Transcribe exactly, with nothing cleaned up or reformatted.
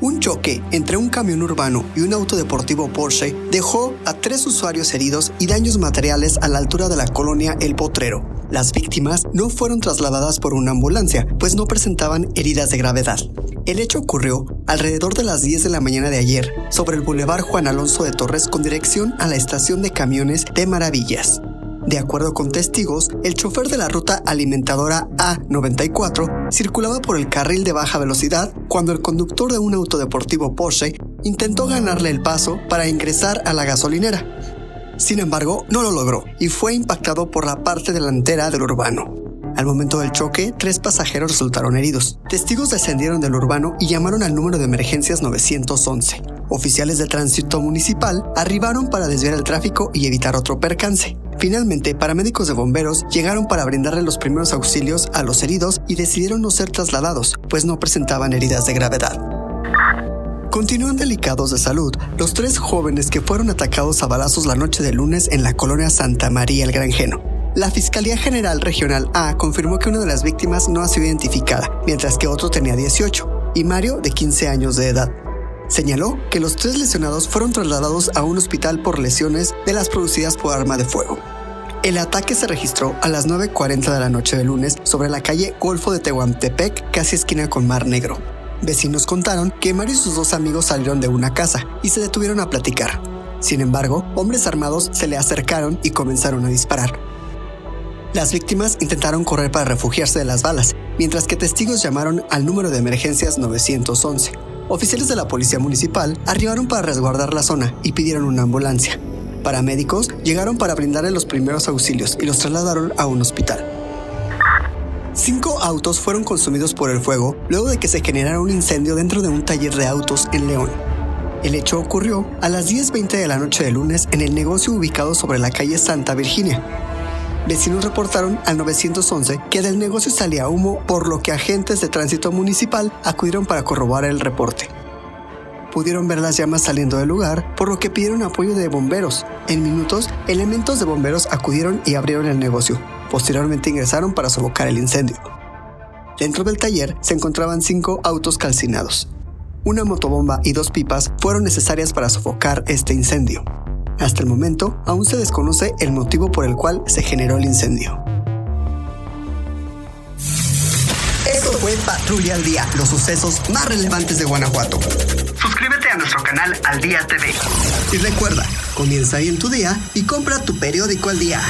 Un choque entre un camión urbano y un auto deportivo Porsche dejó a tres usuarios heridos y daños materiales a la altura de la colonia El Potrero. Las víctimas no fueron trasladadas por una ambulancia, pues no presentaban heridas de gravedad. El hecho ocurrió alrededor de las diez de la mañana de ayer, sobre el Boulevard Juan Alonso de Torres con dirección a la estación de camiones de Maravillas. De acuerdo con testigos, el chofer de la ruta alimentadora A noventa y cuatro circulaba por el carril de baja velocidad cuando el conductor de un auto deportivo Porsche intentó ganarle el paso para ingresar a la gasolinera. Sin embargo, no lo logró y fue impactado por la parte delantera del urbano. Al momento del choque, tres pasajeros resultaron heridos. Testigos descendieron del urbano y llamaron al número de emergencias nueve once. Oficiales de tránsito municipal arribaron para desviar el tráfico y evitar otro percance. Finalmente, paramédicos de bomberos llegaron para brindarle los primeros auxilios a los heridos y decidieron no ser trasladados, pues no presentaban heridas de gravedad. Continúan delicados de salud los tres jóvenes que fueron atacados a balazos la noche del lunes en la colonia Santa María el Granjeno. La Fiscalía General Regional A confirmó que una de las víctimas no ha sido identificada, mientras que otro tenía dieciocho, y Mario, de quince años de edad. Señaló que los tres lesionados fueron trasladados a un hospital por lesiones de las producidas por arma de fuego. El ataque se registró a las nueve cuarenta de la noche del lunes sobre la calle Golfo de Tehuantepec, casi esquina con Mar Negro. Vecinos contaron que Mario y sus dos amigos salieron de una casa y se detuvieron a platicar. Sin embargo, hombres armados se le acercaron y comenzaron a disparar. Las víctimas intentaron correr para refugiarse de las balas, mientras que testigos llamaron al número de emergencias nueve once. Oficiales de la Policía Municipal arribaron para resguardar la zona y pidieron una ambulancia. Paramédicos llegaron para brindarle los primeros auxilios y los trasladaron a un hospital. Cinco autos fueron consumidos por el fuego luego de que se generara un incendio dentro de un taller de autos en León. El hecho ocurrió a las diez veinte de la noche del lunes en el negocio ubicado sobre la calle Santa Virginia. Vecinos reportaron al nueve once que del negocio salía humo, por lo que agentes de tránsito municipal acudieron para corroborar el reporte. Pudieron ver las llamas saliendo del lugar, por lo que pidieron apoyo de bomberos. En minutos, elementos de bomberos acudieron y abrieron el negocio. Posteriormente ingresaron para sofocar el incendio. Dentro del taller se encontraban cinco autos calcinados. Una motobomba y dos pipas fueron necesarias para sofocar este incendio. Hasta el momento, aún se desconoce el motivo por el cual se generó el incendio. Esto fue Patrulla al Día, los sucesos más relevantes de Guanajuato. Suscríbete a nuestro canal Al Día T V. Y recuerda, comienza ahí en tu día y compra tu periódico Al Día.